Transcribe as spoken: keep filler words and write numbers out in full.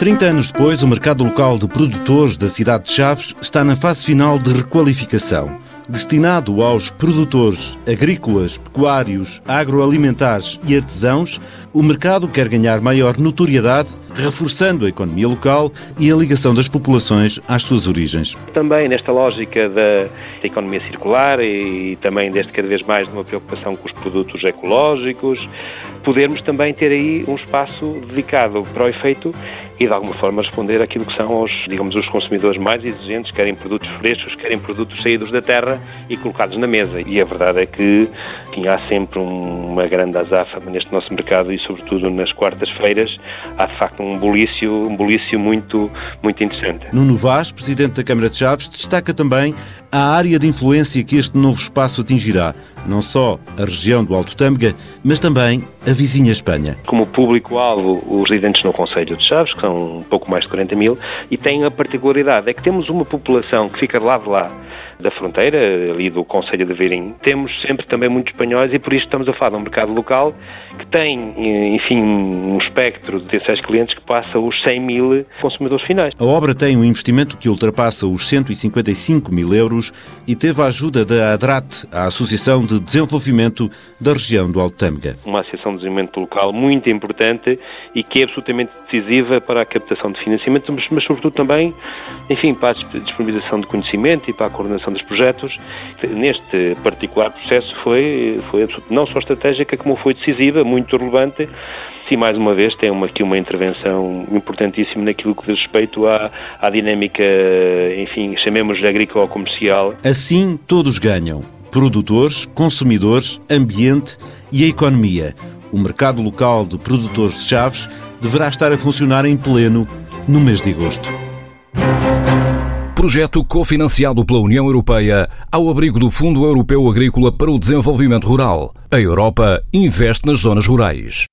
trinta anos depois, o mercado local de produtores da cidade de Chaves está na fase final de requalificação, destinado aos produtores agrícolas, pecuários, agroalimentares e artesãos. O mercado quer ganhar maior notoriedade, reforçando a economia local e a ligação das populações às suas origens. Também nesta lógica da economia circular e também deste cada vez mais de uma preocupação com os produtos ecológicos, podermos também ter aí um espaço dedicado para o efeito e de alguma forma responder àquilo que são os, digamos, os consumidores mais exigentes, querem produtos frescos, querem produtos saídos da terra e colocados na mesa. E a verdade é que tinha sempre uma grande azáfama neste nosso mercado e sobretudo nas quartas-feiras há de facto um bulício, um bulício muito, muito interessante. Nuno Vaz, presidente da Câmara de Chaves, destaca também a área de influência que este novo espaço atingirá, não só a região do Alto Tâmega, mas também a vizinha Espanha. Como público-alvo, os residentes no Conselho de Chaves, que são um pouco mais de quarenta mil, e tem a particularidade, é que temos uma população que fica de lá de lá, da fronteira, ali do Conselho de Verim. Temos sempre também muitos espanhóis e por isso estamos a falar de um mercado local que tem, enfim, um espectro de dezesseis clientes que passa os cem mil consumidores finais. A obra tem um investimento que ultrapassa os cento e cinquenta e cinco mil euros e teve a ajuda da ADRAT, a Associação de Desenvolvimento da região do Alto Tâmega. Uma associação de desenvolvimento local muito importante e que é absolutamente decisiva para a captação de financiamento, mas, mas sobretudo também, enfim, para a disponibilização de conhecimento e para a coordenação dos projetos. Neste particular processo foi, foi não só estratégica como foi decisiva, muito relevante, e mais uma vez tem uma, aqui uma intervenção importantíssima naquilo que diz respeito à, à dinâmica, enfim, chamemos-lhe agrícola ou comercial. Assim todos ganham, produtores, consumidores, ambiente e a economia. O mercado local de produtores de Chaves deverá estar a funcionar em pleno no mês de agosto. Projeto cofinanciado pela União Europeia ao abrigo do Fundo Europeu Agrícola para o Desenvolvimento Rural. A Europa investe nas zonas rurais.